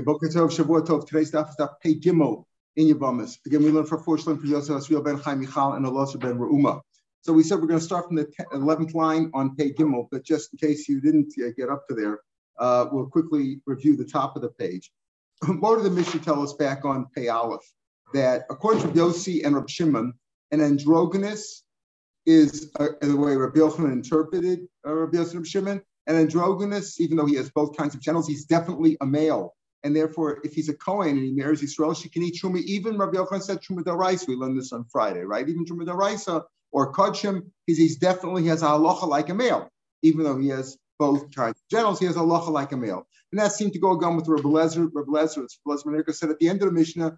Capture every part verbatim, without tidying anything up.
Boker Tov, Shavua Tov. Today's daf is daf Pei Gimel in Yevamis. Again, we learned from four shlim from Yosef Asriel ben Chaim Michal and Elazar ben Reuma. So we said we're going to start from the eleventh line on Pei Gimel, but just in case you didn't uh, get up to there, uh, we'll quickly review the top of the page. What did the Mishnah tell us back on Pei Aleph? That according to Yossi and Reb Shimon, an androgynous is uh, the way Rabbi Yochanan interpreted uh, Rabbi Yossi and Reb Shimon. An androgynous, even though he has both kinds of genitals, he's definitely a male. And therefore, if he's a Kohen and he marries Yisrael, she can eat Truma. Even Rabbi Yochanan said Truma D'Oraisa. We learned this on Friday, right? Even Truma D'Oraisa or Kodshim, he's, he's definitely has a halacha like a male. Even though he has both kinds of genitals, he has a halacha like a male. And that seemed to go again with Rabbi Elazar. Rabbi Elazar, as Rabbi Elazar said at the end of the Mishnah,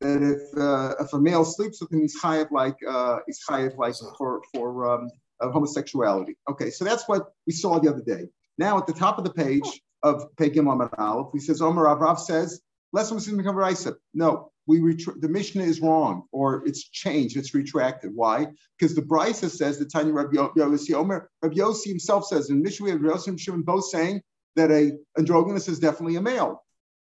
that if uh, if a male sleeps with him, he's chayav like uh, he's chayav like for for um, uh, homosexuality. Okay, so that's what we saw the other day. Now at the top of the page of Pei Gimel Aleph, he says, Omer Avrav says, "Less musim become raisa." No, we retra- the Mishnah is wrong, or it's changed, it's retracted. Why? Because the Brisa says the Tanya Rabbi Yossi, Omer Rabbi Yossi himself says, and Mishnah we have Rabbi Yossi and Shimon both saying that a androgynous is definitely a male,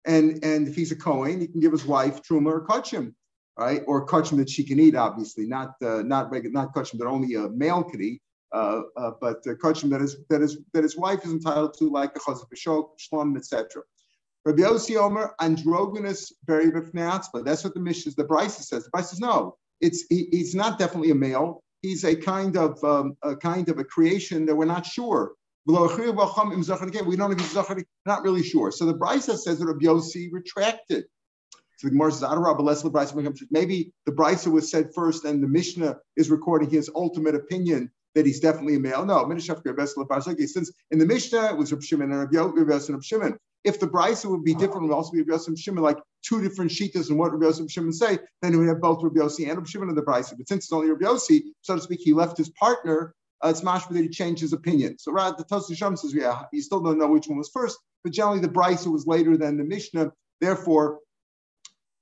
and and if he's a Kohen, he can give his wife truma or kachim, right? Or kachim that she can eat, obviously, not uh, not reg- not kachim that only a male can eat. Uh, uh, but the uh, kachim that is that is that his wife is entitled to, like the chazal b'shok, shlom, et cetera. Rabbi Yossi Omer androgynous very b'fnatz, but that's what the Mishnah, the Brisa says. The Brisa says no, it's he, he's not definitely a male. He's a kind of um, a kind of a creation that we're not sure. We don't know if he's Zachary, not really sure. So the Brisa says that Rabbi Yossi retracted. So the Gemara says, maybe the Brisa was said first, and the Mishnah is recording his ultimate opinion that he's definitely a male. No, since in the Mishnah it was Reb Shimon and Reb Yossi and Reb Shimon. If the Brisa would be different, it would also be Reb Yossi and Reb Shimon, like two different shitas and what Reb Yossi and Reb Shimon say, then we would have both Reb Yossi and Reb Shimon in the Brisa. But since it's only Reb Yossi, so to speak, he left his partner. Uh, it's mashma that he changed his opinion. So right, the Tosfos Yisrael says, yeah, you still don't know which one was first, but generally the Brisa was later than the Mishnah. Therefore,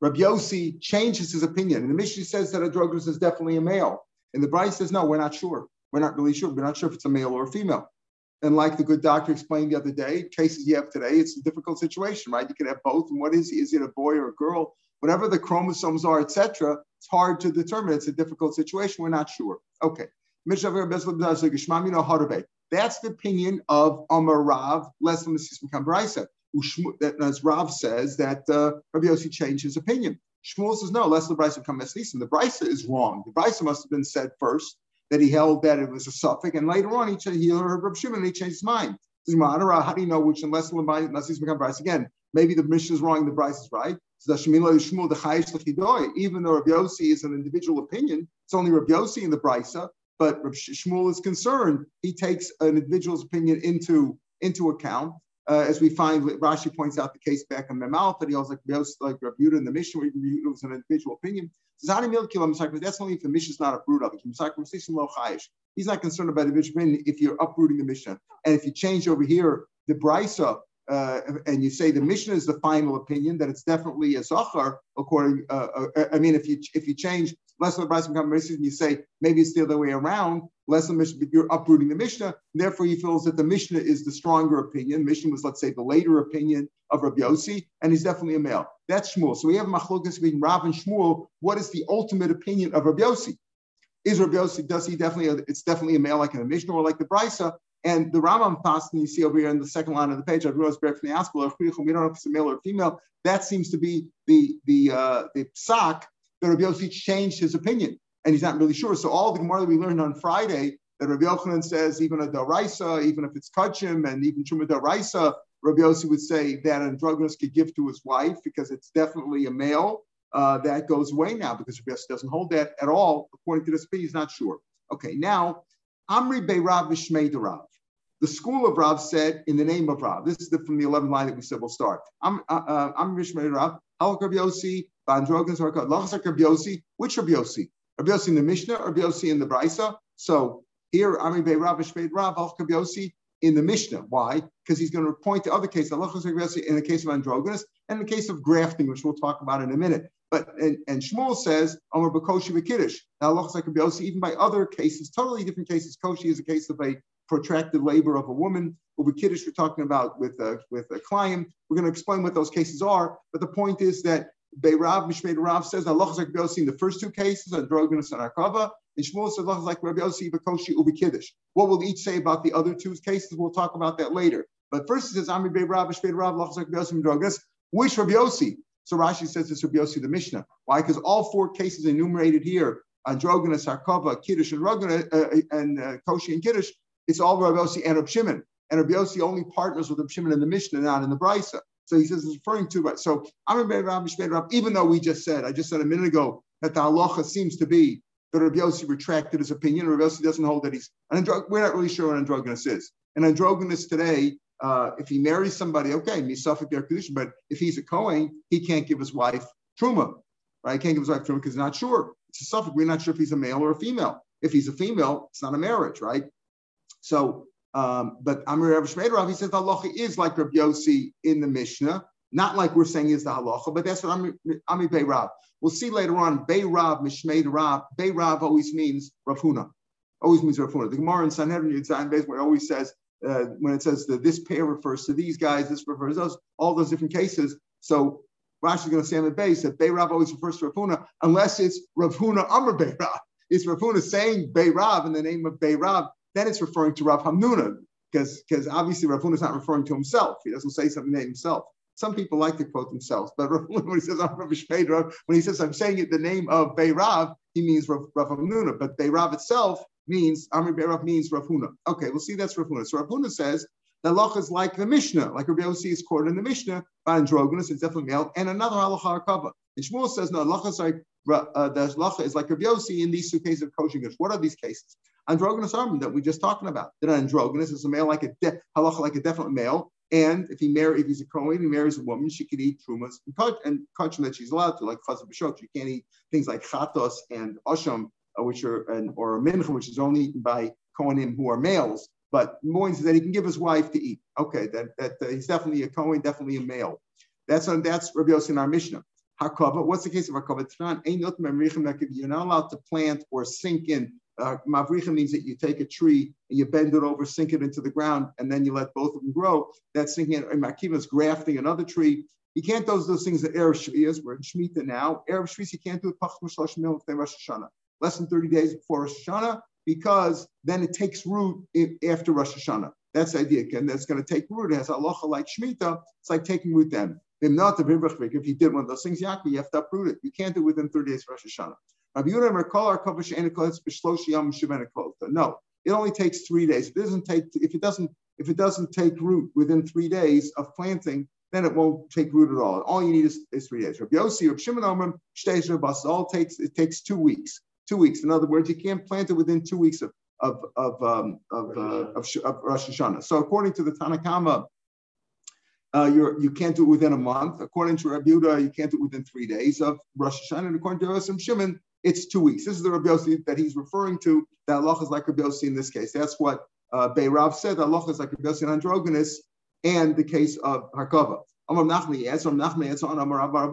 Rabbi Yossi changes his opinion. And the Mishnah says that androgynous is definitely a male. And the Brisa says, no, we're not sure. We're not really sure. We're not sure if it's a male or a female. And like the good doctor explained the other day, cases you have today, it's a difficult situation, right? You can have both. And what is he? Is it a boy or a girl? Whatever the chromosomes are, et cetera, it's hard to determine. It's a difficult situation. We're not sure. Okay. That's the opinion of Amar Rav, less than the Sism Kambraisa. As Rav says, that uh, Rabbi Yossi changed his opinion. Shmuel says, no, less than the Brisa become Mesnisim. The Brisa is wrong. The Brisa must have been said first, that he held that it was a suffix, and later on he changed, he heard Rabbi Shimon and he changed his mind. How do you know which, unless the Sism become Brisa again? Maybe the Mishnah is wrong, the Brisa is right. Even though Rabbi Yossi is an individual opinion, it's only Rabbi Yossi in the Brisa. But Reb Shmuel is concerned. He takes an individual's opinion into, into account. Uh, as we find, Rashi points out the case back on Mem Aleph, that he also like, like Reb Yudah in the Mishnah, where it was an individual opinion. That's only if the Mishnah is not uprooted. He's not concerned about the Mishnah if you're uprooting the Mishnah. And if you change over here the Brisa, uh, and you say the Mishnah is the final opinion, that it's definitely a Zachar, according, uh, uh, I mean, if you if you change less than the Brisa become Mesnisim, and you say maybe it's the other way around, less than the Mishnah, you're uprooting the Mishnah. Therefore, he feels that the Mishnah is the stronger opinion. Mishnah was, let's say, the later opinion of Rabbi Yossi, and he's definitely a male. That's Shmuel. So we have machlokas between Rav and Shmuel. What is the ultimate opinion of Rabbi Yossi? Is Rabbi Yossi, does he definitely, it's definitely a male like in the Mishnah or like the Brisa? And the Rambam Pasuk you see over here in the second line of the page, I realized we don't know if it's a male or a female. That seems to be the the uh, the psak that Rabbi Yossi changed his opinion, and he's not really sure. So all the Gemara that we learned on Friday that Rabbi Yochanan says even a d'oraisa, even if it's kachim, and even truma d'oraisa, Rabbi Yossi would say that an androgynous could give to his wife because it's definitely a male. Uh, that goes away now because Rabbi Yossi doesn't hold that at all. According to this P, he's not sure. Okay, now. Amri Bei Rav V'Shmei D'Rav. The school of Rav said, in the name of Rav. This is the, from the eleventh line that we said we'll start. Amri V'Shmei D'Rav. Halach Rabbi Yossi, B'Androgynous Harkot. Lachzak Rabbi Yossi. Which Rabbi Yossi? Rabbi Yossi in the Mishnah or Rabbi Yossi in the Brisa? So here, Amri Bei Rav V'Shmei D'Rav. Halach Rabbi Yossi in the Mishnah. Why? Because he's going to point to other cases. Halach Rabbi Yossi in the case of androgynous and the case of grafting, which we'll talk about in a minute. But and, and Shmuel says, Amar B'Koshi B'Kiddush. Now, halachas like Rabbi Yossi, even by other cases, totally different cases. Koshi is a case of a protracted labor of a woman. Over Kiddush, we're talking about with a, with a client. We're going to explain what those cases are. But the point is that Beirav, Mishmei Rav says, Allah is like Rabbi Yossi in the first two cases, on Drognus and Arkava. And Shmuel says, Allah is like Rabbi Yossi, Bakoshi, Ubi Kiddush. What will each say about the other two cases? We'll talk about that later. But first, it says, Amri Beirav, Mishmei Rav, Allah is like Rabbi Yossi in Drognus. Which Rabbi Yossi? So Rashi says it's Rabbi Yossi the Mishnah. Why? Because all four cases enumerated here, Androgonus, Arkava, Kiddush, and Rogana, uh, and uh, Koshi and Kiddush, it's all Rabbi Yossi and Reb Shimon. And Rabbi Yossi only partners with Reb Shimon in the Mishnah, not in the Brisa. So he says it's referring to, right? So Amar Be'er Rab, Mishmei Rab, even though we just said, I just said a minute ago, that the halacha seems to be that Rabbi Yossi retracted his opinion. Rabbi Yossi doesn't hold that he's, an andro- we're not really sure what Androgonus is. And Androgonus today, uh, if he marries somebody, okay, Misafik Yer Kedushin, but if he's a Kohen, he can't give his wife Truma, right? He can't give his wife Truma because he's not sure. It's a suffix. We're not sure if he's a male or a female. If he's a female, it's not a marriage, right? So, um, but Amri Rav Shmei Rav, he says the halacha is like Rabbi Yossi in the Mishnah, not like we're saying is the halacha, but that's what Amri Bei Rav. We'll see later on, Bei Rav, Mishmei Rav. Bei Rav always means Rav Huna. Always means Rav Huna. The Gemara in Sanhedrin, Yud Zayin Beis, where it always says, uh, when it says that this pair refers to these guys, this refers to us, all those different cases. So, Rashi is going to say on the base that Beirav always refers to Rav Huna, unless it's Rav Huna Amar Beirav. It's Rav Huna saying Beirav in the name of Beirav, then it's referring to Rav Hamnuna, because because obviously Rav Huna is not referring to himself. He doesn't say something to himself. Some people like to quote themselves, but Rav Huna, when he says I'm Rav Shmei Rav, when he says I'm saying it the name of Beirav, he means Rav, Rav Hamnuna, but Beirav itself means Amar Beirav means Rav Huna. Okay, we'll see that's Rav Huna. So Rav Huna says the halacha is like the Mishnah, like Rabbi Yossi is quoted in the Mishnah by Androgonus, it's definitely male, and another halacha Arkava. And Shmuel says, no, halacha is like, uh, the halacha is like Rabbi Yossi in these two cases of Kosh and Kiddush. What are these cases? Androgonus Armin that we just talking about. That Androgonus is a male, like a de- halacha, like a definite male, and if he marry, if he's a Kohen, he marries a woman, she can eat trumas and kach, and kach that she's allowed to, like chazah b'shot. You can't eat things like chatos and osham, which are, and, or mincha, which is only eaten by Kohanim who are males. But Moin says that he can give his wife to eat. Okay, that, that uh, he's definitely a Kohen, definitely a male. That's on, that's Rabbi Yossi in our Mishnah. Hakava, what's the case of Hakava? You're not allowed to plant or sink in. Mavrichim uh, means that you take a tree and you bend it over, sink it into the ground, and then you let both of them grow. That's sinking. Makiva is grafting another tree. You can't do those, those things that Erev Shvi'is. We're in Shemitah now. Erev Shvi'is, you can't do it less than thirty days before Rosh Hashanah, because then it takes root after Rosh Hashanah. That's the idea. Again, that's going to take root. It has halacha like Shemitah. It's like taking root then. If you did one of those things, you have to uproot it. You can't do it within thirty days of Rosh Hashanah. No, it only takes three days. If it doesn't take, if it doesn't, if it doesn't take root within three days of planting, then it won't take root at all. All you need is, is three days. Rabbi Yossi, Rabbi Shimon Omer, Shtei Shabbos, all takes, it takes two weeks. Two weeks. In other words, you can't plant it within two weeks of of of um, of, uh, of, of Rosh Hashanah. So according to the Tanna Kama, uh, you you can't do it within a month. According to Rabbi Yehuda, you can't do it within three days of Rosh Hashanah. And according to Rabbi Shimon, it's two weeks. This is the Rabbi Yossi that he's referring to. The halacha is like Rabbi Yossi in this case. That's what uh, Beirav said. The halacha is like Rabbi Yossi and Androgonus, and the case of Harkava. Amar Nachmi, Amar Nachmi, Amar Abba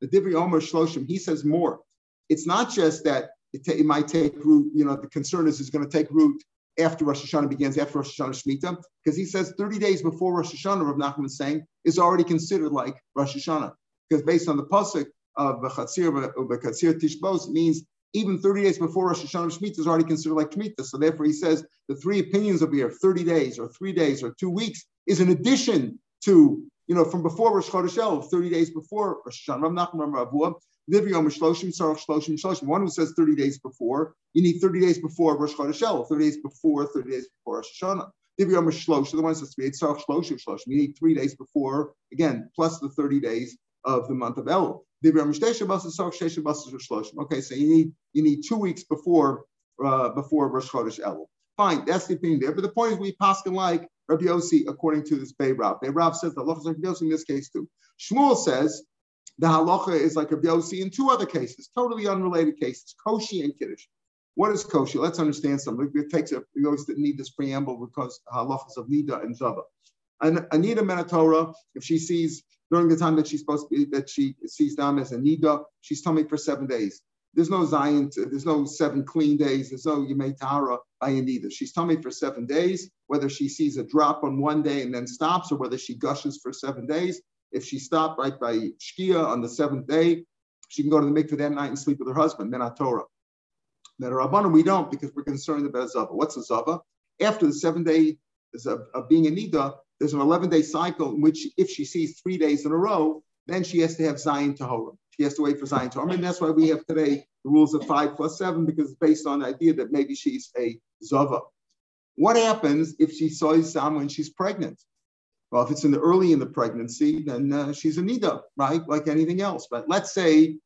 the Divri Omer Shloshim. He says more. It's not just that. It, t- it might take root, you know, the concern is it's going to take root after Rosh Hashanah begins, after Rosh Hashanah Shemitah, because he says thirty days before Rosh Hashanah, Rav Nachman is saying, is already considered like Rosh Hashanah. Because based on the pasuk of Bechatzir, Bechatzir Tishbos, means even thirty days before Rosh Hashanah Shemitah is already considered like Shemitah. So therefore he says the three opinions over here, thirty days or three days or two weeks is an addition to, you know, from before Rosh Chodesh El, thirty days before Rosh Hashanah, Rav Nachman, Rav Avuah, one who says thirty days before, you need thirty days before Rosh Chodesh, thirty days before, thirty days before Rosh Hashanah. The one says three, you need three days before, again, plus the thirty days of the month of Elul. Okay, so you need you need two weeks before uh, before Rosh Chodesh Elul. Fine, that's the opinion there. But the point is, we paskin like Rabbi Yossi according to this Beirav. Beirav says the halacha is like Rabbi Yossi in this case too. Shmuel says the halacha is like Rabbi Yossi in two other cases, totally unrelated cases, Koshi and Kiddush. What is Koshi? Let's understand something. It takes a, we always need this preamble because halachas of Nida and Zava. An Anida Menatorah, if she sees during the time that she's supposed to be, that she sees Dam as a Nida, she's tummy for seven days. There's no Zion, there's no seven clean days, there's no Yemei Tahara by Anita. She's tummy for seven days, whether she sees a drop on one day and then stops, or whether she gushes for seven days. If she stopped right by Shkia on the seventh day, she can go to the mikveh that night and sleep with her husband, Menat Torah. Medarabana, we don't, because we're concerned about Zava. What's a Zava? After the seven day of being Anita, there's an eleven day cycle in which if she sees three days in a row, then she has to have Zion Tahora. She has to wait for Zion Tahora. And that's why we have today the rules of five plus seven, because it's based on the idea that maybe she's a Zava. What happens if she sees someone when she's pregnant? Well, if it's in the early in the pregnancy, then uh, she's a Nida, right? Like anything else. But let's say,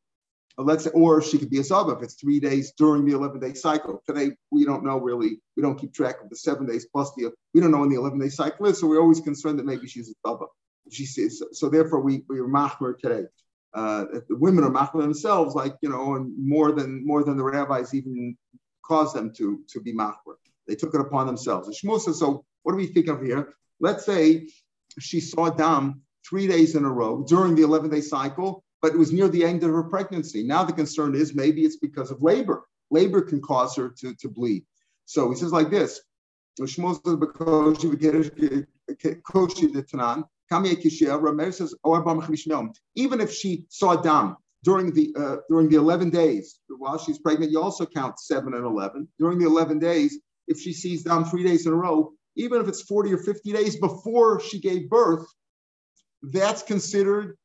let's say, or she could be a Zava if it's three days during the eleven day cycle. Today, we don't know really, we don't keep track of the seven days plus the, we don't know when the eleven day cycle is. So we're always concerned that maybe she's a Zava. She says, so therefore we we are machmer today. Uh, the women are machmer themselves, like, you know, and more than more than the rabbis even caused them to to be machmer. They took it upon themselves. And Shmuel says, so what do we think of here? Let's say she saw dam three days in a row during the eleven day cycle, but it was near the end of her pregnancy. Now the concern is maybe it's because of labor. Labor can cause her to to bleed. So he says like this. Shmuel says, because she would get the tanan. Says, even if she saw dam during the uh, during the eleven days, while she's pregnant, you also count seven and eleven. During the eleven days, if she sees dam three days in a row, even if it's forty or fifty days before she gave birth, that's considered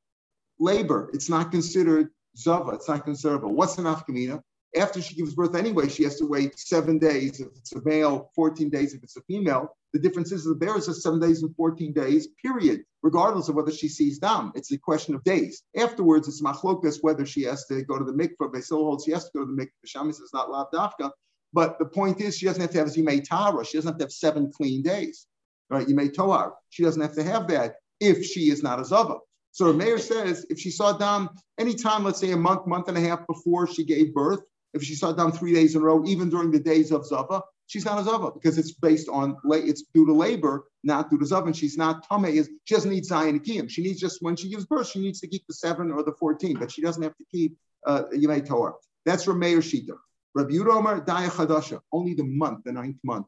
labor. It's not considered zava. It's not considerable. What's an afkamina? After she gives birth anyway, she has to wait seven days if it's a male, fourteen days if it's a female. The difference is that there is a seven days and fourteen days, period, regardless of whether she sees dam. It's a question of days. Afterwards, it's machlokas whether she has to go to the mikvah. Basil holds she has to go to the mikvah. Shami says not lav dafka. But the point is, she doesn't have to have Yemei Tahara. She doesn't have to have seven clean days, right? Yemei Tohar. She doesn't have to have that if she is not a Zava. So the mayor says, if she saw dam anytime, let's say a month, month and a half before she gave birth, if she saw dam three days in a row, even during the days of Zava, she's not a Zava, because it's based on, it's due to labor, not due to Zava. And she's not Tameh. She doesn't need Zion Kiyam. She needs just, when she gives birth, she needs to keep the seven or the fourteen, but she doesn't have to keep uh, Yemei Tohar. That's Rameir Shita. Rabbi Yudomer, Daya Chadasha, only the month, the ninth month.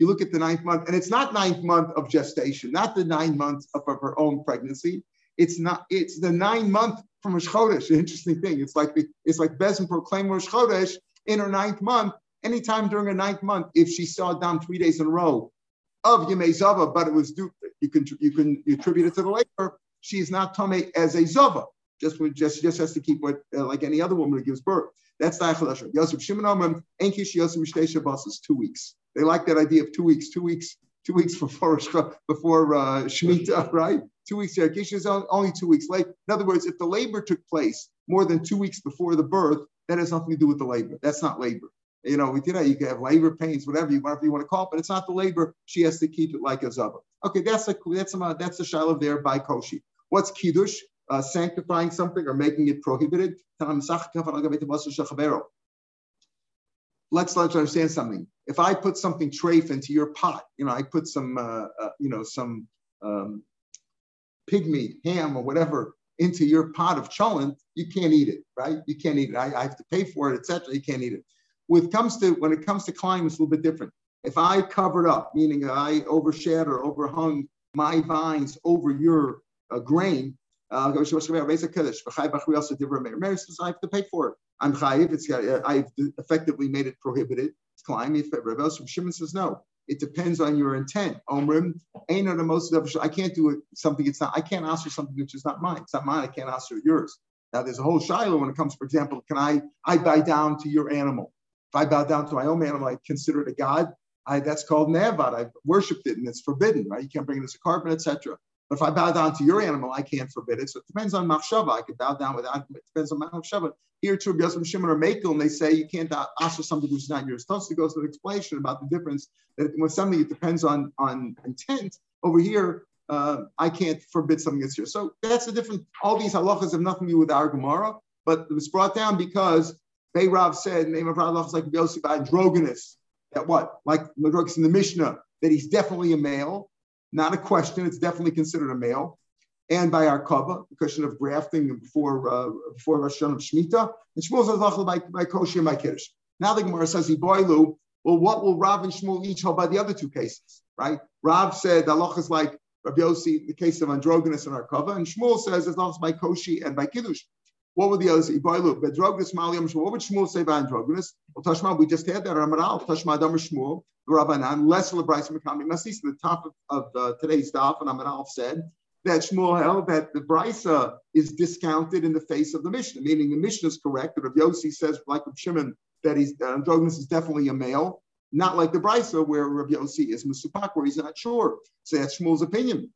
You look at the ninth month, and it's not ninth month of gestation, not the nine months of, of her own pregnancy. It's not. It's the nine month from Rosh Chodesh. An interesting thing. It's like the, it's like Bezdin proclaimed Rosh Chodesh in her ninth month. Anytime during her ninth month, if she saw dam three days in a row of Yemei Zava, but it was due, you can you can you attribute it to the labor. She is not Tomei as a Zava. Just just she just has to keep what uh, like any other woman who gives birth. That's the Achadasha. Yosef Shimon Omrim, Enkish Yosef Mishtesha Buses, two weeks. They like that idea of two weeks, two weeks, two weeks before before uh, Shemitah, right? Two weeks here. Enkish is only two weeks late. In other words, if the labor took place more than two weeks before the birth, that has nothing to do with the labor. That's not labor. You know, we did that. You can have labor pains, whatever you whatever you want to call it, but it's not the labor. She has to keep it like a Zava. Okay, that's a that's a that's the Shiloh there by Koshi. What's Kiddush? Uh, sanctifying something or making it prohibited. Let's let's understand something. If I put something treif into your pot, you know, I put some, uh, uh, you know, some um, pig meat, ham, or whatever into your pot of cholent, you can't eat it, right? You can't eat it. I, I have to pay for it, et cetera. You can't eat it. With comes to when it comes to climbing, it's a little bit different. If I covered up, meaning I overshadowed or overhung my vines over your uh, grain. Uh, I says, I have to pay for it. I'm chayiv. It's got, I've effectively made it prohibited. It's climbing. Rabbi Yosef Shimon says no. It depends on your intent. Omrim ain't on the most. I can't do it, something it's not. I can't ask for something which is not mine. It's not mine. I can't ask for yours. Now there's a whole shiloh when it comes. For example, can I? I bow down to your animal. If I bow down to my own animal, I consider it a god. I, that's called nevad. I've worshipped it, and it's forbidden. Right? You can't bring it as a carbon, et cetera. But if I bow down to your animal, I can't forbid it. So it depends on machshava. I could bow down without. It depends on machshava. Here, too, Yosef Shimon or Mekel, and they say you can't ask for something which is not yours. Tosfos goes to an explanation about the difference that with something it depends on on intent. Over here, uh, I can't forbid something that's yours. So that's the difference. All these halachas have nothing to do with our Gemara, but it was brought down because Bei Rav said, name of Rav is like Yosef androgynous. That what? Like androgynous in the Mishnah, that he's definitely a male. Not a question. It's definitely considered a male. and by Arkava, the question of grafting before uh, before Rosh Hashanah Shemitah, and Shmuel's halacha by by Koshi and by Kiddush. Now the Gemara says Iboilu. Well, what will Rav and Shmuel each hold by the other two cases, right? Rav said halacha is like Rav Yossi, the case of Androgynous and Arkava, and Shmuel says as long as by Koshi and by Kiddush. What were the others? Iboilu, Bedrogynous, Maliam Shmuel. What would Shmuel say by Androgynous? Well, Tashma, we just had that Ramadan. Tashma Damar Shmuel, the Rabbanan, less Lebrayis Mekami Masis. The top of, of uh, today's daf, and Amaral said that Shmuel held that the brisa is discounted in the face of the Mishnah, meaning the Mishnah is correct. That Rav Yossi says, like Rav Shimon, that he's that Androgynous is definitely a male, not like the brisa where Rav Yossi is Mesupak, where he's not sure. So that's Shmuel's opinion.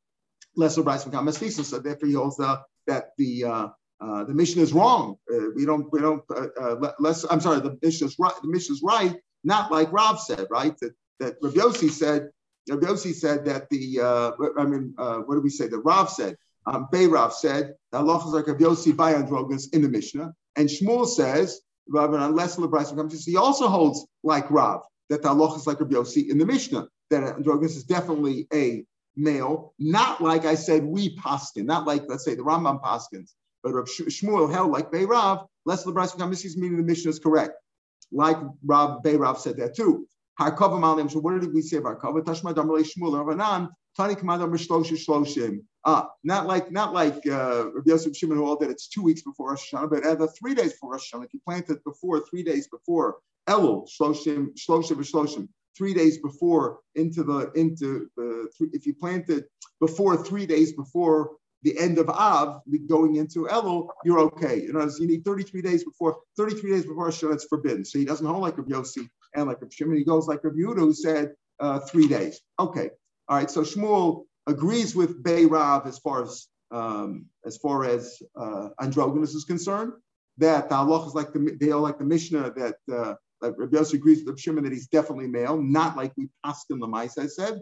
Lesser brisa become Masis, so therefore he holds uh, that the uh, uh, the Mishnah is wrong. Uh, we don't we don't uh, uh, less. I'm sorry, the Mishnah is right. The Mishnah is right, not like Rav said, right? That that Rav Yossi said. Rav Yossi said that the, uh, I mean, uh, what did we say? The Rav said, um, Beirav said, the halachas like Rav Yossi by Androgynous in the Mishnah. And Shmuel says, unless Lebrayis comes, he also holds like Rav, that the halachas like Rav Yossi in the Mishnah, that Androgynous is definitely a male, not like I said, we Paskin, not like, let's say, the Rambam Paskins, but Rav Shmuel held like Beirav, unless Lebrayis comes, meaning the Mishnah is correct. Like Rav, Beirav said that too. Harkava Malim. So what did we say about Harkava? Tashma Damar Shmuel Ravanan. Tani Kamada Mishloshim Shloshim. Ah, not like not like uh, Rabbi Yosef Shimon who all that it's two weeks before Rosh Hashanah, but rather three days before Rosh Hashanah. If you plant it before three days before Elul Shloshim Shloshim Shloshim, three days before into the into the three, if you plant it before three days before the end of Av, going into Elul, you're okay. You know, you need thirty-three days before thirty-three days before Rosh Hashanah. It's forbidden. So he doesn't hold like Rabbi Yossi. And like Rav Shimon, he goes like Rav Yehuda, who said uh, three days. Okay, all right. So Shmuel agrees with Beirav as far as um, as far as uh, Androgynous is concerned. That the halacha is like the they all like the Mishnah. That uh, like Rav Yossi agrees with Rav Shimon that he's definitely male, not like we passed him the mice. I said.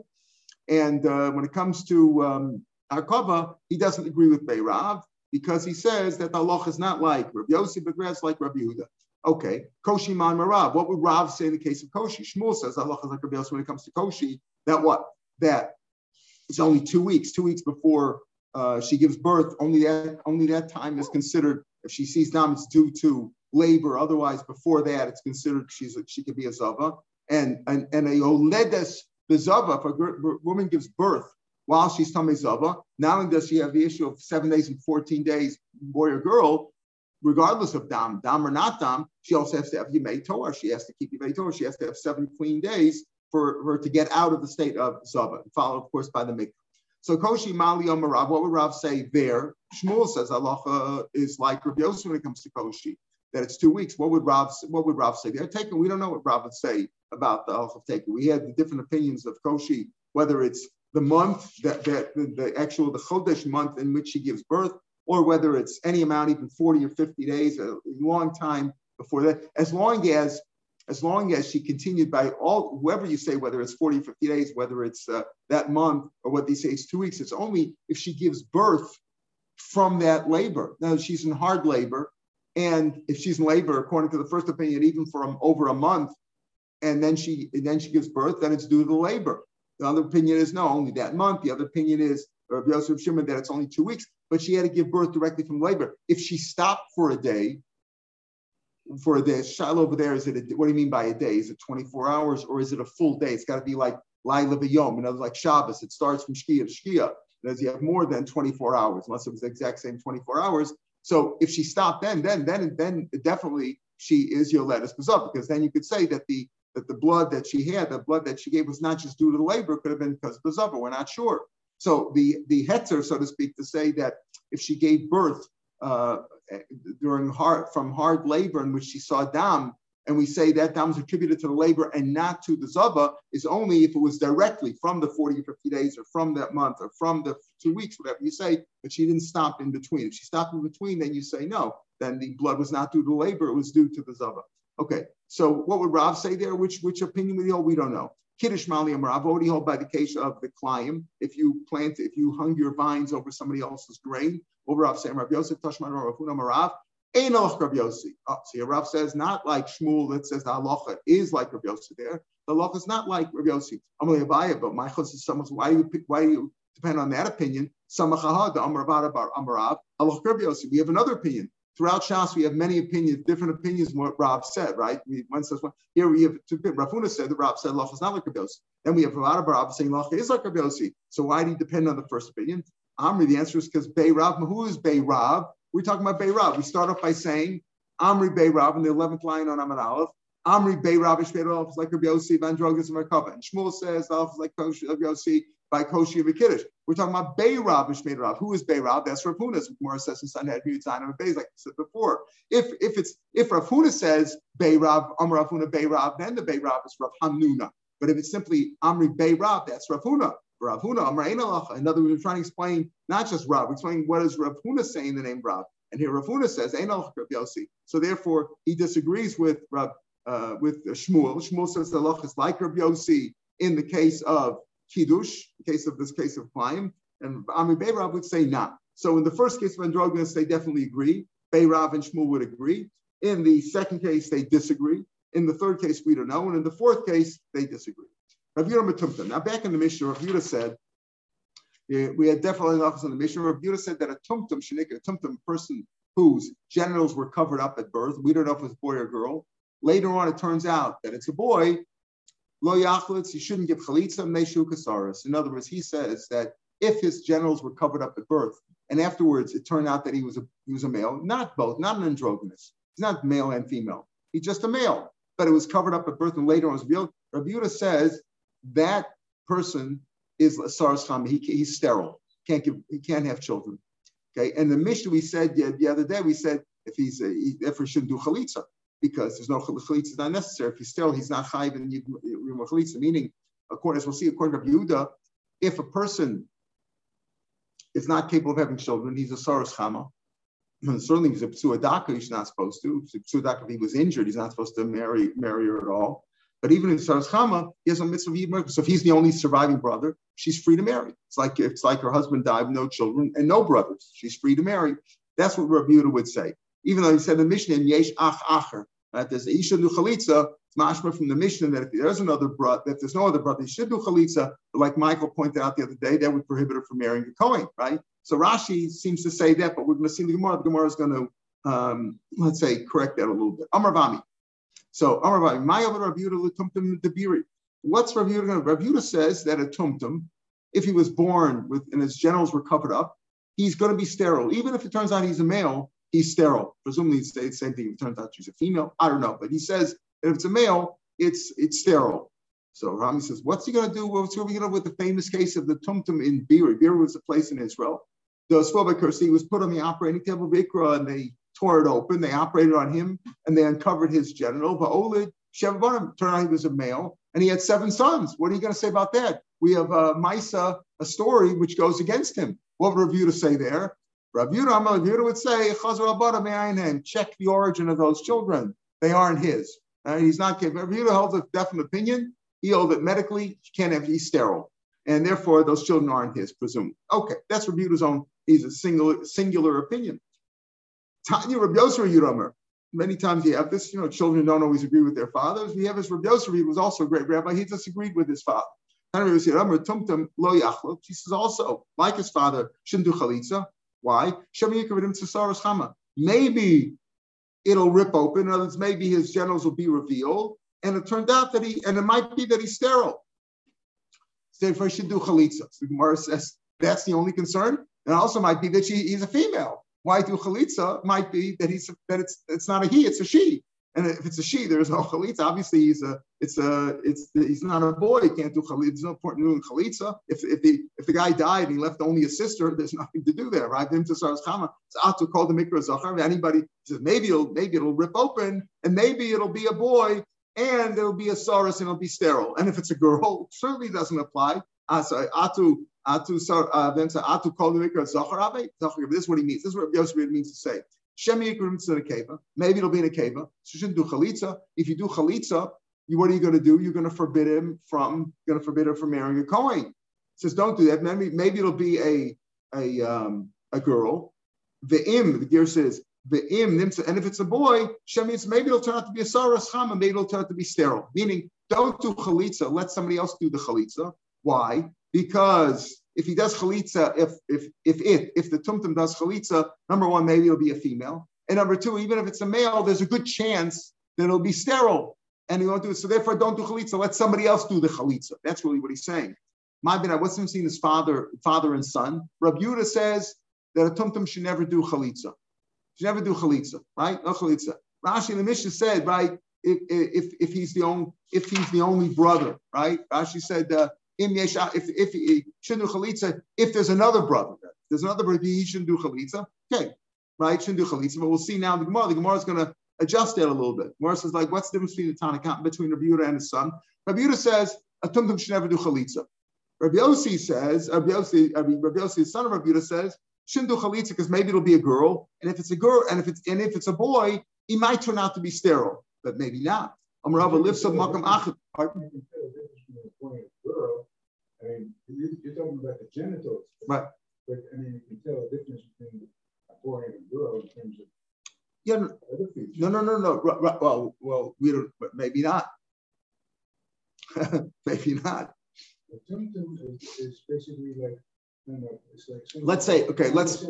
And uh, when it comes to um, Arkava, he doesn't agree with Beirav because he says that the halacha is not like Rav Yossi, but rather like Rav Yehuda. Okay, Koshi Man Marav. What would Rav say in the case of Koshi? Shmuel says halacha like Rav Yossi when it comes to Koshi. That what? That it's only two weeks. Two weeks before uh, she gives birth. Only that. Only that time is considered. If she sees dam, it's due to labor. Otherwise, before that, it's considered she's she could be a zava. And and and a yoledes bezava. If a woman gives birth while she's tamei zava, not only does she have the issue of seven days and fourteen days, boy or girl. Regardless of dam, dam or not dam, she also has to have yimei Torah. She has to keep yimei Torah. She has to have seven clean days for her to get out of the state of Zava, followed, of course, by the mikvah. So Koshi Mali Omer Rav, what would Rav say there? Shmuel says halacha is like Rav Yossi when it comes to Koshi, that it's two weeks. What would Rav, what would Rav say there? Taken, we don't know what Rav would say about the halacha of taken. We had the different opinions of Koshi, whether it's the month, that, that the, the actual, the Chodesh month in which she gives birth, or whether it's any amount, even forty or fifty days, a long time before that, as long as as long as she continued by all, whoever you say, whether it's forty or fifty days, whether it's uh, that month, or what they say is two weeks, it's only if she gives birth from that labor. Now, she's in hard labor, and if she's in labor, according to the first opinion, even for over a month, and then she and then she gives birth, then it's due to the labor. The other opinion is, no, only that month. The other opinion is, Rav Yosef Shimon, that it's only two weeks. But she had to give birth directly from labor. If she stopped for a day, for a day, Shiloh over there, is it, a, what do you mean by a day? Is it twenty-four hours or is it a full day? It's got to be like Laila V'yom, you know, like Shabbos. It starts from Shkia to Shkia. As you have more than twenty-four hours, unless it was the exact same twenty-four hours. So if she stopped then, then, then, then definitely she is Yoledes Bezavah, because then you could say that the that the blood that she had, the blood that she gave was not just due to the labor, it could have been because of Bezavah. We're not sure. So the, the hetzer, so to speak, to say that if she gave birth uh, during hard, from hard labor in which she saw dam, and we say that dam is attributed to the labor and not to the zava, is only if it was directly from the forty or fifty days or from that month or from the two weeks, whatever you say, but she didn't stop in between. If she stopped in between, then you say no, then the blood was not due to labor, it was due to the zava. Okay, so what would Rav say there? Which, which opinion would he hold? We don't know. Kiddush Mali Amar, I've already held by the case of the Klayim. If you plant, if you hung your vines over somebody else's grain, over Rav Sam Rav Yosef, Tashman Rav Huna Marav, Ein Alach Rav Yossi. See, Rav says not like Shmuel that says the halacha is like Rav Yossi there. The halacha is not like Rav Yossi. Amalei Abaya, but my chus is someone. Why do you why do you depend on that opinion? Samachaha da Amravada bar Amarav. We have another opinion. Throughout Shas, we have many opinions, different opinions from what Rav said, right? We, one says one. Here we have two. Rav Huna said that Rav said Lacha is not like Rabbi Yossi. Then we have Ravada bar Rav saying Lacha is like Rabbi Yossi. So why do you depend on the first opinion? Amri, the answer is because Bei Rav. Who is Bei Rav? We're talking about Bei Rav. We start off by saying Amri Bei Rav in the eleventh line on Amud Aleph. Amri Bei Rav is like Rabbi Yossi, Van Drogas and Merkava. And Shmuel says the Aleph is like Rabbi Yossi by Koshi of Kiddush. We're talking about Bei Rav Mishmei Rav. Who is Bei Rav? That's Rav Huna. Gemara says in Sanhedrin Zayin Beis, like I said before. If if it's if Rav Huna says Bei Rav, Amar Rav Huna Bei Rav, then the Bei Rav is Rav Hanuna. But if it's simply Amri Bei Rav, that's Rav Huna. Rav Huna Amar Ein Halacha. In other words, we're trying to explain not just Rav. We're explaining what is Rav Huna saying the name Rav. And here Rav Huna says Ein Halacha Rav Yossi. So therefore he disagrees with Rav uh, with Shmuel. Shmuel says the Halacha is like Rav Yossi in the case of Kiddush, in case of this case of Klaim, and Amri Bei Rav would say not. So in the first case of Androgenes, they definitely agree. Bei Rav and Shmuel would agree. In the second case, they disagree. In the third case, we don't know. And in the fourth case, they disagree. Rav Yehuda Metumta. Now back in the Mishnah, Rav Yehuda said, yeah, we had definitely an office in the Mishnah. Rav Yehuda said that a tumtum shenikah, a tumtum person whose genitals were covered up at birth, we don't know if it was boy or girl. Later on, it turns out that it's a boy. Lo yachlitz, you shouldn't give chalitza meishu kasaris. In other words, he says that if his genitals were covered up at birth, and afterwards it turned out that he was a he was a male, not both, not an androgynous. He's not male and female. He's just a male, but it was covered up at birth and later on was revealed. Rav Yehuda says that person is saras chama. He, he's sterile. Can't give. He can't have children. Okay. And the Mishnah we said yeah, the other day, we said if he's a, he, if he shouldn't do chalitza, because there's no chalitza, is not necessary. If he's still, he's not chayiv in yibum chalitza. Meaning, according as we'll see, according to Rav Yehuda, if a person is not capable of having children, he's a saras chama. Certainly, he's a psuadaka. He's not supposed to. Psuadaka, if he was injured, he's not supposed to marry marry her at all. But even in saras chama, he has a mitzvah of yibum. So if he's the only surviving brother, she's free to marry. It's like it's like her husband died, no children and no brothers. She's free to marry. That's what Rav Yehuda would say. Even though he said in the Mishnah, yesh ach acher. Right? There's a, he should do chalitza. It's mashma from the Mishnah that if there's another brother, if there's no other brother, he should do chalitza. But like Michael pointed out the other day, that would prohibit her from marrying a Kohen, right? So Rashi seems to say that, but we're going to see the Gemara. The Gemara is going to, um, let's say, correct that a little bit. Amar Vami. So Amar Vami, my over Rav Yehuda l'tumtum debiri. What's Rav Yehuda going to? Rav Yehuda says that a tumtum, if he was born with and his genitals were covered up, he's going to be sterile, even if it turns out he's a male. He's sterile. Presumably, it's the same thing. It turns out she's a female. I don't know. But he says that if it's a male, it's it's sterile. So Rami says, what's he going to do? What's going to do with the famous case of the tumtum in Beeri? Beeri was a place in Israel. The Sfobah Kursi was put on the operating table of Ikra, and they tore it open. They operated on him, and they uncovered his genital. But Olid Shevabonim, turned out he was a male, and he had seven sons. What are you going to say about that? We have uh, Maisa, a story which goes against him. What would Rav Yehuda say there? Rav Yehuda would say, check the origin of those children. They aren't his. Uh, he's not capable. Rav Yehuda held a definite opinion. He held it medically. He can't have, he's sterile. And therefore, those children aren't his, presumably. Okay, that's Rav Yehuda's own. He's a singular, singular opinion. Tanya Rav Yosef Yehuda. Many times you have this, you know, children don't always agree with their fathers. We have this Rav Yosef, who was also a great rabbi. He disagreed with his father. Tanya Rav Yosef Yehuda, he says also, like his father, shouldn't do chalitza. Why? Maybe it'll rip open. In other words, maybe his genitals will be revealed. And it turned out that he, and it might be that he's sterile. So if I should do chalitza. So Gemara says, that's the only concern. And it also might be that she, he's a female. Why do chalitza? It might be that he's that it's it's not a he, it's a she. And if it's a she, there's no chalitza. Obviously, he's a it's a it's he's not a boy. He can't do chalitza. There's no point in doing chalitza. If if the if the guy died and he left only a sister, there's nothing to do there, right? Him to saras chama. It's atu called the mikra zachar. Anybody says maybe it'll maybe it'll rip open and maybe it'll be a boy and it'll be a saras and it'll be sterile. And if it's a girl, it certainly doesn't apply. Atu atu atu atu called the mikra zachar. This is what he means. This is what Yosef means to say. Maybe it'll be in a keva. So you shouldn't do chalitza. If you do chalitza, you, what are you going to do? You're going to forbid him from, going to forbid her from marrying a Kohen. It says, don't do that. Maybe, maybe it'll be a a um, a girl. The im, the gear says, the im, and if it's a boy, shemi's, maybe it'll turn out to be a saras chama. Maybe it'll turn out to be sterile. Meaning, don't do chalitza. Let somebody else do the chalitza. Why? Because if he does chalitza, if if if it, if the tumtum does chalitza, number one, maybe it'll be a female. And number two, even if it's a male, there's a good chance that it'll be sterile. And he won't do it. So therefore, don't do chalitza. Let somebody else do the chalitza. That's really what he's saying. My ben, I wasn't seeing his father, father and son. Rabbi Yehuda says that a tumtum should never do chalitza. Should never do chalitza, right? No chalitza. Rashi in the Mishnah said, right, if if if he's the only if he's the only brother, right? Rashi said, uh, Im yesh, if if he shouldn't do chalitza, if there's another brother, if there's another brother, he shouldn't do chalitza. Okay, right? Shouldn't do chalitza. But we'll see now the Gemara. The Gemara is going to adjust that a little bit. Gemara says, like, what's the difference between the Tanakh between Rabbi Yehuda and his son? Rabbi Yehuda says a tumtum should never do chalitza. Rabbi Yossi says, Rabbi Yossi, I mean, Rabbi Yossi, the son of Rabbi Yehuda, says shouldn't do chalitza because maybe it'll be a girl, and if it's a girl, and if it's and if it's a boy, he might turn out to be sterile, but maybe not. Amar Rava lives up makam achad. I mean, you're talking about the genitals, right? But I mean, you can tell the difference between a boy and a girl in terms of yeah, no, no, no, no. Right, right, well, well, we don't, but maybe not. Maybe not. The symptom is, is basically like, you know, it's like let's say, okay, let's,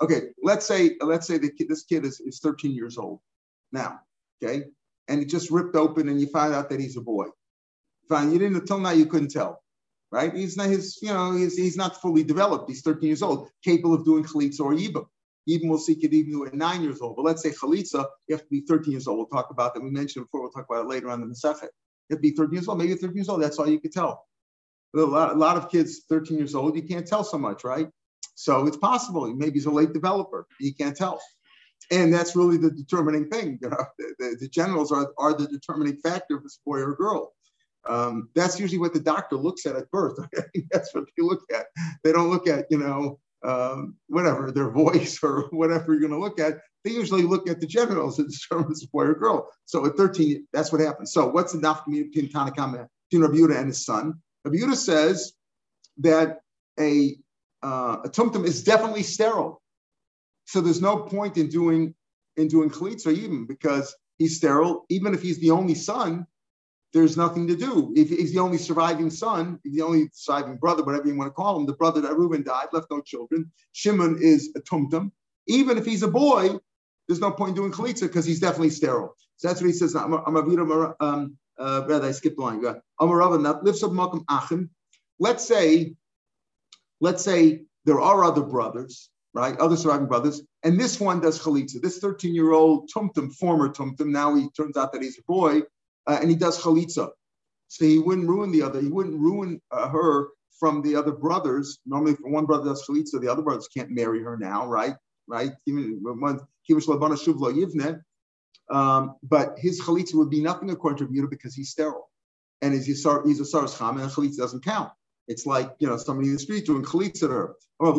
okay, let's say, let's say the kid, this kid is, is thirteen years old now, okay, and it just ripped open, and you find out that he's a boy. Fine, you didn't until now, you couldn't tell, right? He's not, his, you know, he's he's not fully developed. He's thirteen years old, capable of doing chalitza or yibum. Even we'll see could even do at nine years old. But let's say chalitza, you have to be thirteen years old. We'll talk about that. We mentioned before. We'll talk about it later on in the Masechet. You have to be thirteen years old. Maybe thirteen years old. That's all you could tell. But a lot, a lot of kids, thirteen years old, you can't tell so much, right? So it's possible. Maybe he's a late developer. You can't tell. And that's really the determining thing. You know, the, the, the genitals are, are the determining factor if it's a boy or a girl. Um, that's usually what the doctor looks at at birth. That's what they look at. They don't look at, you know, Um, whatever their voice or whatever you're going to look at, they usually look at the genitals and determine it's a boy or girl. So at thirteen, that's what happens. So what's the nafkamina between Tanakh between Rabbi Yehuda and his son? Rabbi Yehuda says that a uh, a tumtum is definitely sterile, so there's no point in doing in doing chalitza even because he's sterile. Even if he's the only son, there's nothing to do. If he's the only surviving son, the only surviving brother, whatever you want to call him, the brother that Reuben died, left no children. Shimon is a tumtum. Even if he's a boy, there's no point in doing chalitza because he's definitely sterile. So that's what he says. I'm um, uh, rather I skipped the line. Let's say, let's say there are other brothers, right? Other surviving brothers, and this one does chalitza. This thirteen-year-old tumtum, former tumtum, now he turns out that he's a boy. Uh, and he does chalitza, so he wouldn't ruin the other. He wouldn't ruin uh, her from the other brothers. Normally, if one brother does chalitza, the other brothers can't marry her now, right? Right? Even one kibush labana shuv lo yivne, but his chalitza would be nothing according to Yehuda because he's sterile, and he's a he's a saras cham, and chalitza doesn't count. It's like, you know, somebody in the street doing chalitza to her. Or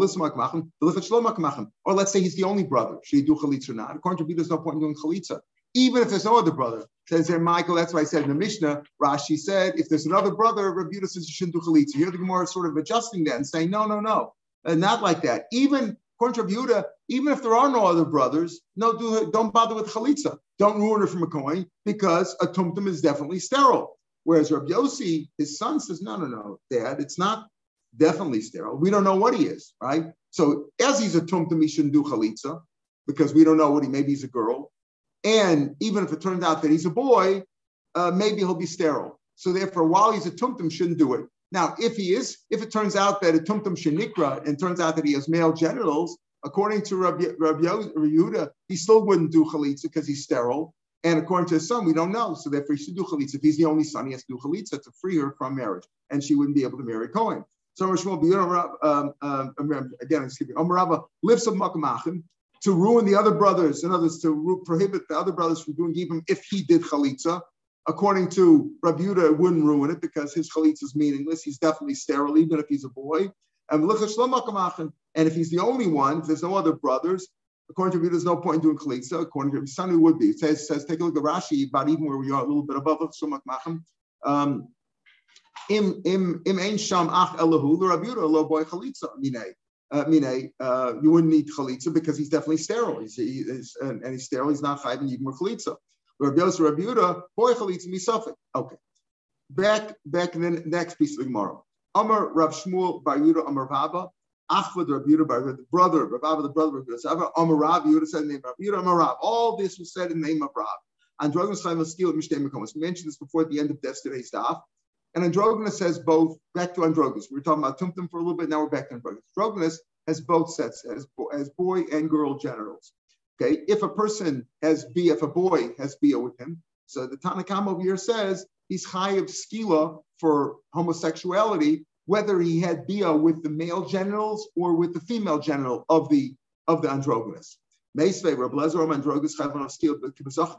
let's say he's the only brother. Should he do chalitza or not? According to Yehuda, there's no point in doing chalitza. Even if there's no other brother, says there, Michael, that's why I said in the Mishnah, Rashi said, if there's another brother, Rabbi Yehuda says you shouldn't do chalitza. Here the Gemara is sort of adjusting that and saying, no, no, no, uh, not like that. Even, according to Rabbi Yehuda, even if there are no other brothers, no, do, don't bother with chalitza. Don't ruin her from a coin because a tumtum is definitely sterile. Whereas Rabbi Yossi, his son, says, no, no, no, Dad, it's not definitely sterile. We don't know what he is, right? So as he's a tumtum, he shouldn't do chalitza because we don't know what he, maybe he's a girl. And even if it turned out that he's a boy, uh, maybe he'll be sterile. So therefore, while he's a tumtum, shouldn't do it. Now, if he is, if it turns out that a tumtum shenikra and turns out that he has male genitals, according to Rabbi, Rabbi Yehuda, he still wouldn't do chalitza because he's sterile. And according to his son, we don't know. So therefore, he should do chalitza. If he's the only son, he has to do chalitza to free her from marriage, and she wouldn't be able to marry Cohen. So um, um, again, excuse me, Amar Rava lives of Makam Achim, to ruin the other brothers, in others to prohibit the other brothers from doing Yibum if he did chalitza. According to Rabbi Yehuda, it wouldn't ruin it because his chalitza is meaningless. He's definitely sterile, even if he's a boy. And and if he's the only one, if there's no other brothers, according to Rabbi Yehuda, there's no point in doing chalitza. According to his son, it would be. It says, says take a look at Rashi, about even where we are, a little bit above of Sumak Machem. Um, Im im im ein sham ach elahu the Rabbi Yehuda lo boy chalitza minei. Uh, Mine, uh, you wouldn't need chalitza because he's definitely sterile. He's, he is, and, and he's sterile. He's not chayv and even more chalitza. Rabbi Yosef, Rabbi Yehuda, boy chalitza misafik. Okay, back back in the next piece of the Gemara. Amar Rav Shmuel Bar Yehuda Amar Rabba, Achvad Rav Yehuda Bar Yehuda, the brother of Rav Abba, the brother of Rav Amar Rav Yehuda said in the name of Rav Yehuda Amar Rav. All this was said in the name of Rav. Androginus Chaim Mishnei Mekomas. We mentioned this before at the end of yesterday's daf. And Androginus says both. Back to Androginus. We were talking about Tumtum for a little bit. Now we're back to Androginus. Androginus has both sets, as as boy and girl genitals. Okay, if a person has bia, if a boy has bia with him, so the Tanna Kama over here says he's chayav skila for homosexuality, whether he had bia with the male genitals or with the female genital of the of the androgynous. The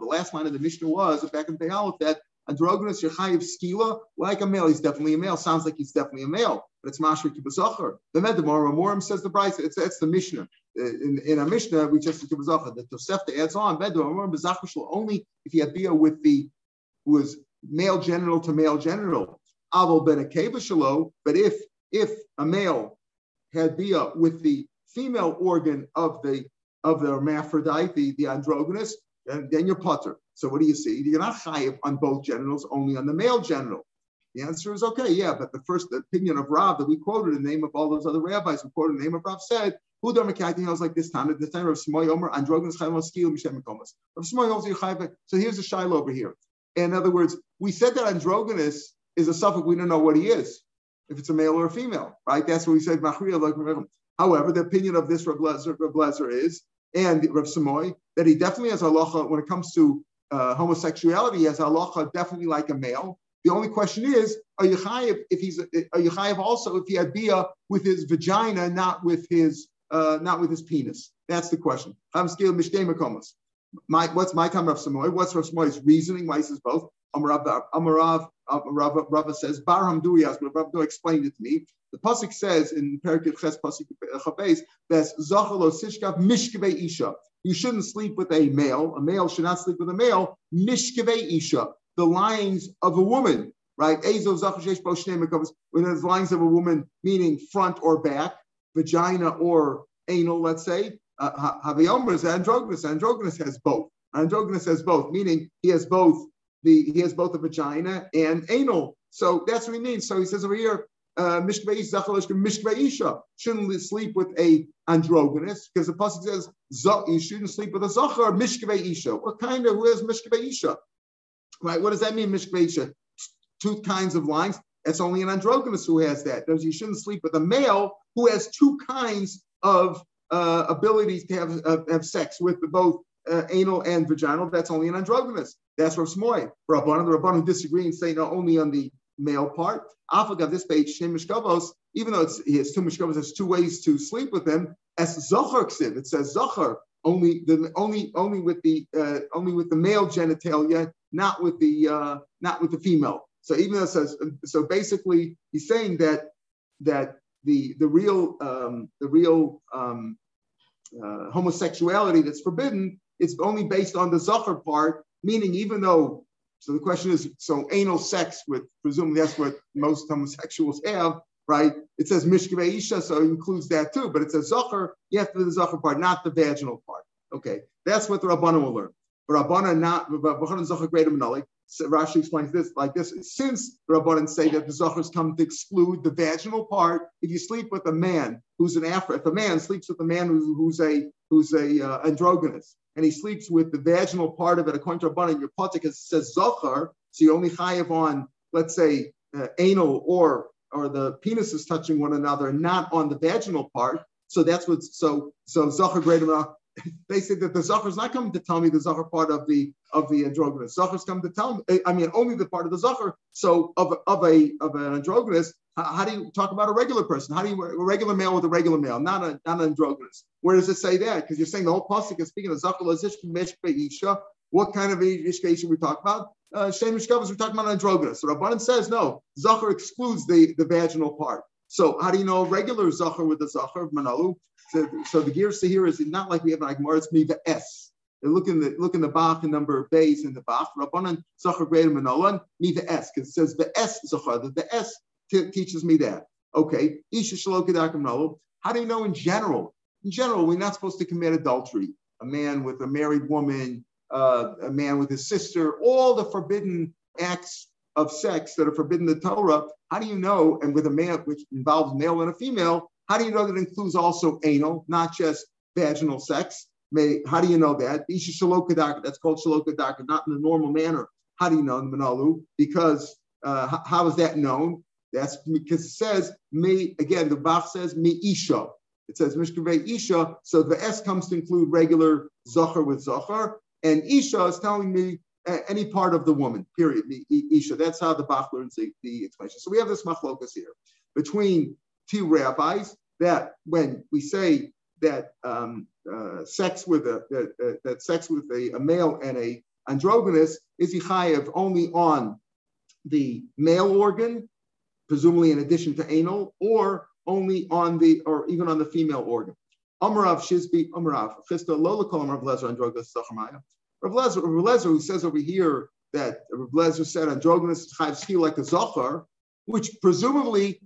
last line of the Mishnah was back in Be'alot that androgynous you're chayav skila like a male. He's definitely a male. Sounds like he's definitely a male, but it's mashri kibbutzacher. The Medamar Morim says the Bryce. It's that's the Mishnah. In, in our Mishnah, we just the Tosefta adds on only if he had bia with the was male genital to male genital. Aval ben akeva, but if if a male had bia with the female organ of the of the hermaphrodite, the, the androgynous, then, then you're putter. So what do you see? You're not chayav on both genitals, only on the male genital. The answer is okay, yeah, but the first the opinion of Rav that we quoted in the name of all those other rabbis, we quoted in the name of Rav said. Who don't make was like this time? At this time, Rav Shmuel Omer androgynous chayav skila mishem mekomas. Rav Shmuel Omer chayav. So here's a shiloh over here. In other words, we said that androgynous is a suffix. We don't know what he is, if it's a male or a female, right? That's what we said. However, the opinion of this Rav Lezer is and Rav Samoy that he definitely has halacha when it comes to uh, homosexuality. He has halacha definitely like a male. The only question is, are you chayav if he's are you chayav also if he had bia with his vagina, not with his Uh, not with his penis? That's the question. My, what's my comment of Samoy? What's Rav Samoy's reasoning? Why he says both? Amarav, Amarav, Amarav, Rava says, Bar Hamduyas, but Rav explained it to me. The Pasuk says in Perikit Ches Pasuk Chabez, that's Zochalo Sishkav Mishkevei Isha. You shouldn't sleep with a male. A male should not sleep with a male. Mishkevei Isha, the lines of a woman, right? Ezo Zochal Shesh Bo Shnei Mekovos, when there's lines of a woman, meaning front or back, vagina or anal, let's say, uh, Haviomer is androgynous. Androgynous has both. Androgynous has both, meaning he has both the he has both the vagina and anal. So that's what he means. So he says over here, Mishkvei Zachaloshka Mishkvei Isha, shouldn't sleep with a androgynous, because the pasuk says you shouldn't sleep with a Zachar Mishkvei Isha. What kind of who is Mishkvei Isha? Right? What does that mean, Mishkvei Isha? Two kinds of lines. It's only an androgynous who has that. You shouldn't sleep with a male who has two kinds of uh, abilities to have uh, have sex with both uh, anal and vaginal. That's only an androgynous. That's Rav Shmuel. Rabbanan, the Rabbanan who disagree and say no, only on the male part. Afagav, this page, Shnei Mishkavos, even though it's, he has two Mishkavos, has two ways to sleep with him. As Zochar Ksiv, it says Zochar, only the only only with the uh, only with the male genitalia, not with the uh, not with the female. So even though it says, so basically he's saying that that the the real um, the real um, uh, homosexuality that's forbidden, it's only based on the zochar part. Meaning, even though, so the question is, so anal sex with presumably that's what most homosexuals have, right? It says mishkevei isha, so it includes that too. But it says zochar, you have to do the zochar part, not the vaginal part. Okay, that's what the Rabbanan will learn. But Rabbanan not Rabbanan zochar greater manalik. So Rashi explains this like this. Since the Rabbanan say that the Zochars come to exclude the vaginal part, if you sleep with a man who's an Afro, if a man sleeps with a man who, who's a who's a uh, androgynous, and he sleeps with the vaginal part of it, according to Rabbanan, your potik says Zochar, so you only chayav on, let's say, uh, anal or or the penises touching one another, not on the vaginal part. So that's what so so Zochar greater than. They say that the Zochar is not coming to tell me the Zochar part of the of the androgynous. Zochars come to tell me, I mean, only the part of the Zochar. So of of a of an androgynous, how do you talk about a regular person? How do you a regular male with a regular male, not a not an androgynous? Where does it say that? Because you're saying the whole pasuk is speaking of Zochar. What kind of ishkei should we talk about? Uh, Shem Mishkavos, we're talking about androgynous. So Rabbanan says no. Zochar excludes the the vaginal part. So how do you know a regular Zochar with the Zochar of Manalu? So, so the Girsa here is not like we have an Agmar, it's Miva S. Look in the look in the Bach, the number of bays in the Bach. Rabbanan Zochar Greater Manolan Miva S, because it says the S Zochar. The, the S t- teaches me that. Okay, Isha Shalokidakim Nolo. How do you know in general? In general, we're not supposed to commit adultery. A man with a married woman, uh, a man with his sister, all the forbidden acts of sex that are forbidden in the Torah, how do you know, and with a male, which involves male and a female, how do you know that includes also anal, not just vaginal sex? May, how do you know that? That's called shalokadaka, not in the normal manner. How do you know, Manalu? Because uh, how is that known? That's because it says, me, again, the Bach says, me isha. It says, mishkavei isha. So the S comes to include regular zocher with zocher. And isha is telling me any part of the woman, period, me, isha. That's how the Bach learns the, the explanation. So we have this machlokas here between two rabbis that when we say that um, uh, sex with a that, uh, that sex with a, a male and a androgynous is yichayev only on the male organ, presumably in addition to anal, or only on the or even on the female organ. Amarav Shizbi Amarav Chista Lola Kolam Rav Lezer androgynous Sacharmaya. Rav Lezer Rav Lezer who says over here that Rav Lezer said androgynous is chayv like a zochar, which presumably,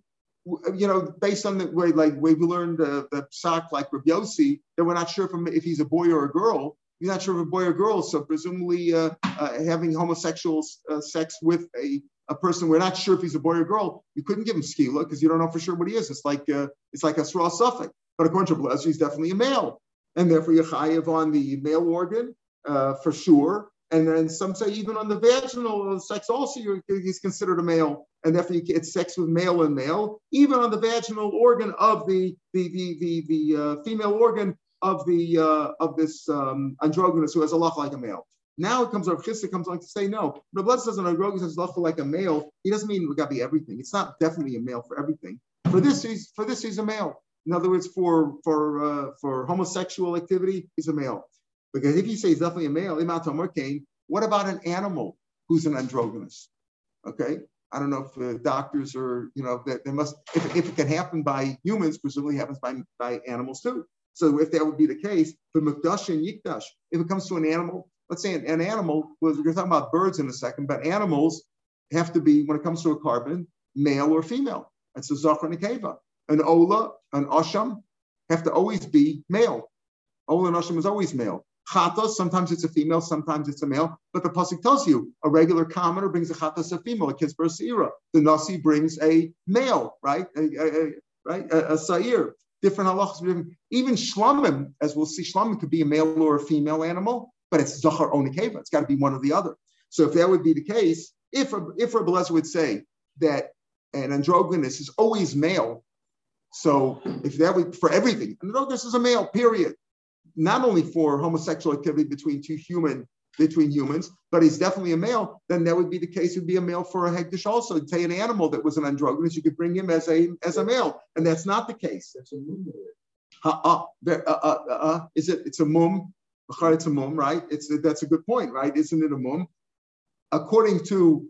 you know, based on the way, like way we learned uh, the psak, like Rav Yossi, that we're not sure if, if he's a boy or a girl. You're not sure if a boy or girl, so presumably uh, uh, having homosexual uh, sex with a, a person, we're not sure if he's a boy or girl. You couldn't give him skila because you don't know for sure what he is. It's like uh, it's like a sra suffix. But according to Blazer, he's definitely a male, and therefore you're chayiv on the male organ uh, for sure. And then some say even on the vaginal sex also you're, he's considered a male, and therefore you get sex with male and male, even on the vaginal organ of the the the the, the uh, female organ of the uh, of this um, androgynous who has a lach like a male. Now it comes Rav Chista comes along to say no. Rav Lezer says an androgynous has lach like a male. He doesn't mean it got to be everything. It's not definitely a male for everything. For this he's for this he's a male. In other words, for for uh, for homosexual activity he's a male. Because if you say he's definitely a male, what about an animal who's an androgynous? Okay, I don't know if uh, doctors are, you know, that they must, if, if it can happen by humans, presumably happens by, by animals too. So if that would be the case, for Mukdash and Yikdash, if it comes to an animal, let's say an, an animal, we're going to talk about birds in a second, but animals have to be, when it comes to a carbon, male or female. That's a Zachar and a Keva. An Ola, an Osham have to always be male. Ola and Osham is always male. Chatas, sometimes it's a female, sometimes it's a male, but the pasuk tells you a regular commoner brings a chatas, a female, a kisbar seira. The nasi brings a male, right? A, a, a, right, a, a sair. Different halachas. Even shlamim, as we'll see, shlamim could be a male or a female animal, but it's zachar or nekeva. It's got to be one or the other. So if that would be the case, if if Rabbi Lezer would say that an androgynous is always male, so if that would for everything, an androgynous is a male, period. Not only for homosexual activity between two human, between humans, but he's definitely a male, then that would be the case. It would be a male for a hegdish also. Say an animal that was an androgynous, you could bring him as a as a male, and that's not the case. That's a mum. Uh, uh, uh, uh, uh, is it? It's a mum. It's a mum, right? It's a, that's a good point, right? Isn't it a mum? According to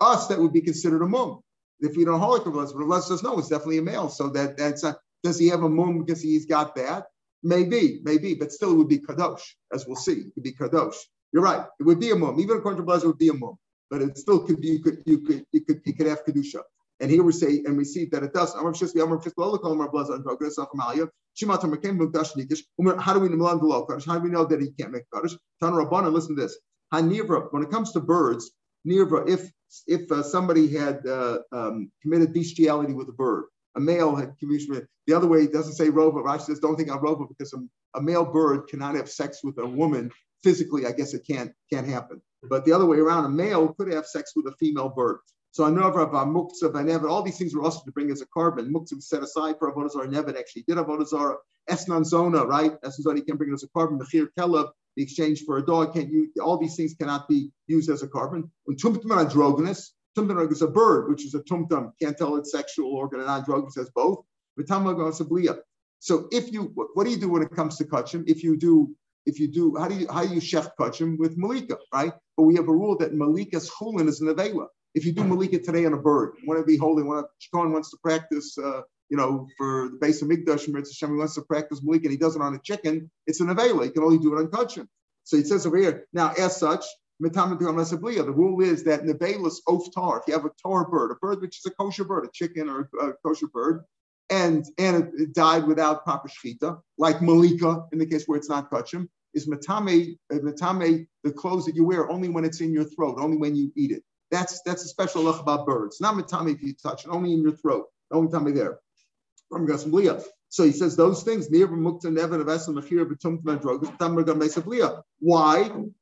us, that would be considered a mum. If we don't hold it to us, but Rav Lezer says no, it's definitely a male. So that that's a, does he have a mum because he's got that? Maybe, maybe, but still it would be kadosh, as we'll see. It would be kadosh. You're right. It would be a mum. Even according to Blazer, it would be a mum. But it still could be. You could, you could, you could, you could have kedusha. And here we say and we see that it does. How do we know? How do we know that he can't make kadosh? Tanur Rabbanan. Listen to this. Hanivra. When it comes to birds, nivra. If if uh, somebody had uh, um, committed bestiality with a bird. A male had committed. The other way, it doesn't say rova. Rashi says, don't think I'm rova because a, a male bird cannot have sex with a woman physically. I guess it can't can't happen. But the other way around, a male could have sex with a female bird. So anavra, muktzah, banev, all these things were also to bring as a carbon. Muktzah was set aside for avodah zarah. Nevid actually did avodah zarah. Esnan zona, right? Esnan zona, you can bring it as a carbon. Mechir kelab, the exchange for a dog, can't use. All these things cannot be used as a carbon. And tumtum androgynous. Tumtum is a bird, which is a tumtum, can't tell it's sexual organ and non-drug, it says both. So if you, what do you do when it comes to kachim? If you do, if you do, how do you, how do you shech kachim with malika, right? But we have a rule that malika's chulin is an avela. If you do malika today on a bird, you want to be holy, when Shkon wants to practice, uh, you know, for the base of Mikdash, Hashem, he wants to practice malika and he does it on a chicken, it's an avela. You can only do it on kachim. So he says over here, now as such, the rule is that nevelas oftar, if you have a tar bird, a bird which is a kosher bird, a chicken or a kosher bird, and, and it died without proper shechita, like malika, in the case where it's not kachim, is matame, matame the clothes that you wear only when it's in your throat, only when you eat it. That's that's a special lach about birds. Not mitami if you touch it, only in your throat, only mitami there. From Gasmlia. So he says those things. Why?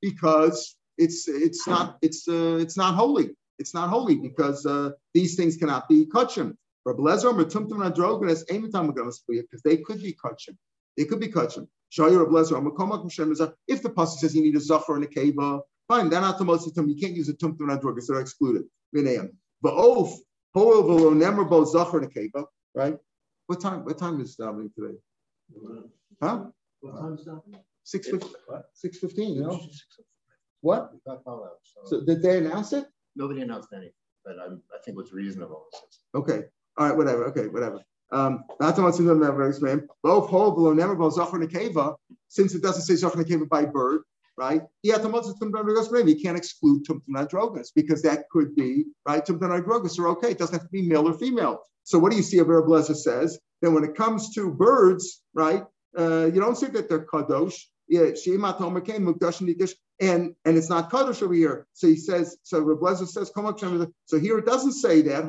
Because it's it's not it's uh, it's not holy. It's not holy because uh, these things cannot be kachim. Because they could be kachim. They could be kachim. If the pasuk says you need a zachar and a keva, fine. They're not the most of them. You can't use a tumtum and a drug because they're excluded. Right. What time? What time is davening today? Huh? What time is davening? Six fifteen. Six fifteen. You know. What? So did they announce it? Nobody announced anything, but I, I think what's reasonable. Okay. All right. Whatever. Okay. Whatever. Um. Since it doesn't say zachar nekeva by bird, right? He can't exclude tumtum nadrogas because that could be right. Tumtum nadrogas are okay. It doesn't have to be male or female. So what do you see? A Rebbe Lezer says that when it comes to birds, right? Uh, you don't see that they're kadosh. Yeah, and and it's not kadosh over here. So he says. So Rebbe Lezer says. So here it doesn't say that.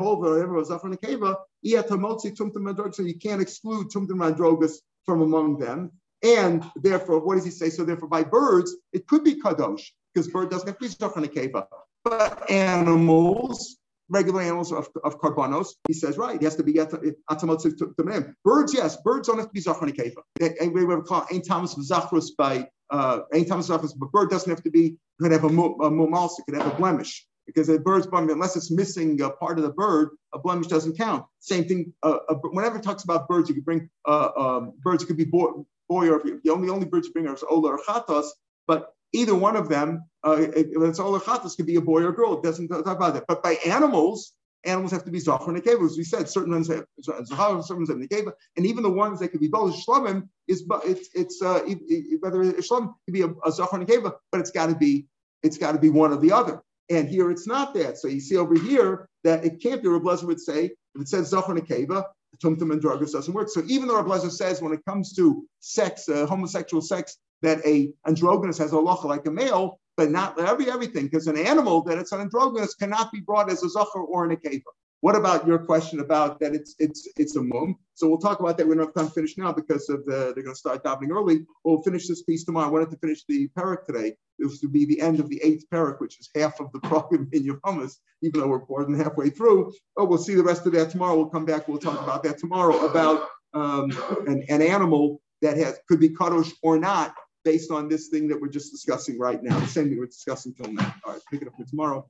So you can't exclude tumtum nadrogas from among them. And therefore, what does he say? So therefore, by birds, it could be kadosh because bird doesn't have to be zachar nekeva. But animals. Regular animals of, of karbanos, he says, right, it has to be atamotziv tumim. Birds, yes, birds don't have to be zachar nekeva. We would call ain't Thomas v'zachrus by uh, ain't Thomas v'zachrus, but bird doesn't have to be. Could have a mumalsa, could have a blemish, because a bird's blemish, unless it's missing a part of the bird, a blemish doesn't count. Same thing. Uh, a, whenever it talks about birds, you could bring uh, um, birds. It could be boy, boy or the only only birds you bring are ola or chatos, but either one of them, uh, it, it's all achatas, could be a boy or a girl. It doesn't talk about that. But by animals, animals have to be zachar nekeva. As we said, certain ones have zachar, certain ones have nekeva, and even the ones that could be both shlomim is, it's it's uh, it, it, whether shlom could be a, a zachar nekeva, but it's got to be it's got to be one or the other. And here it's not that. So you see over here that it can't be. Reb Lezer would say if it says zachar nekeva, tumtum and drugos doesn't work. So even though Reb Lezer says when it comes to sex, uh, homosexual sex, that a androgynous has a halacha like a male, but not every everything, because an animal that it's an androgynous cannot be brought as a zachar or an akeva. What about your question about that it's it's it's a mum? So we'll talk about that. We don't have time to finish now because of the, they're going to start davening early. We'll finish this piece tomorrow. I wanted to finish the parak today. It was to be the end of the eighth parak, which is half of the problem in your hummus, even though we're more than halfway through. Oh, we'll see the rest of that tomorrow. We'll come back. We'll talk about that tomorrow, about um, an, an animal that has could be kadosh or not, based on this thing that we're just discussing right now, the same thing we're discussing till now. All right, pick it up for tomorrow.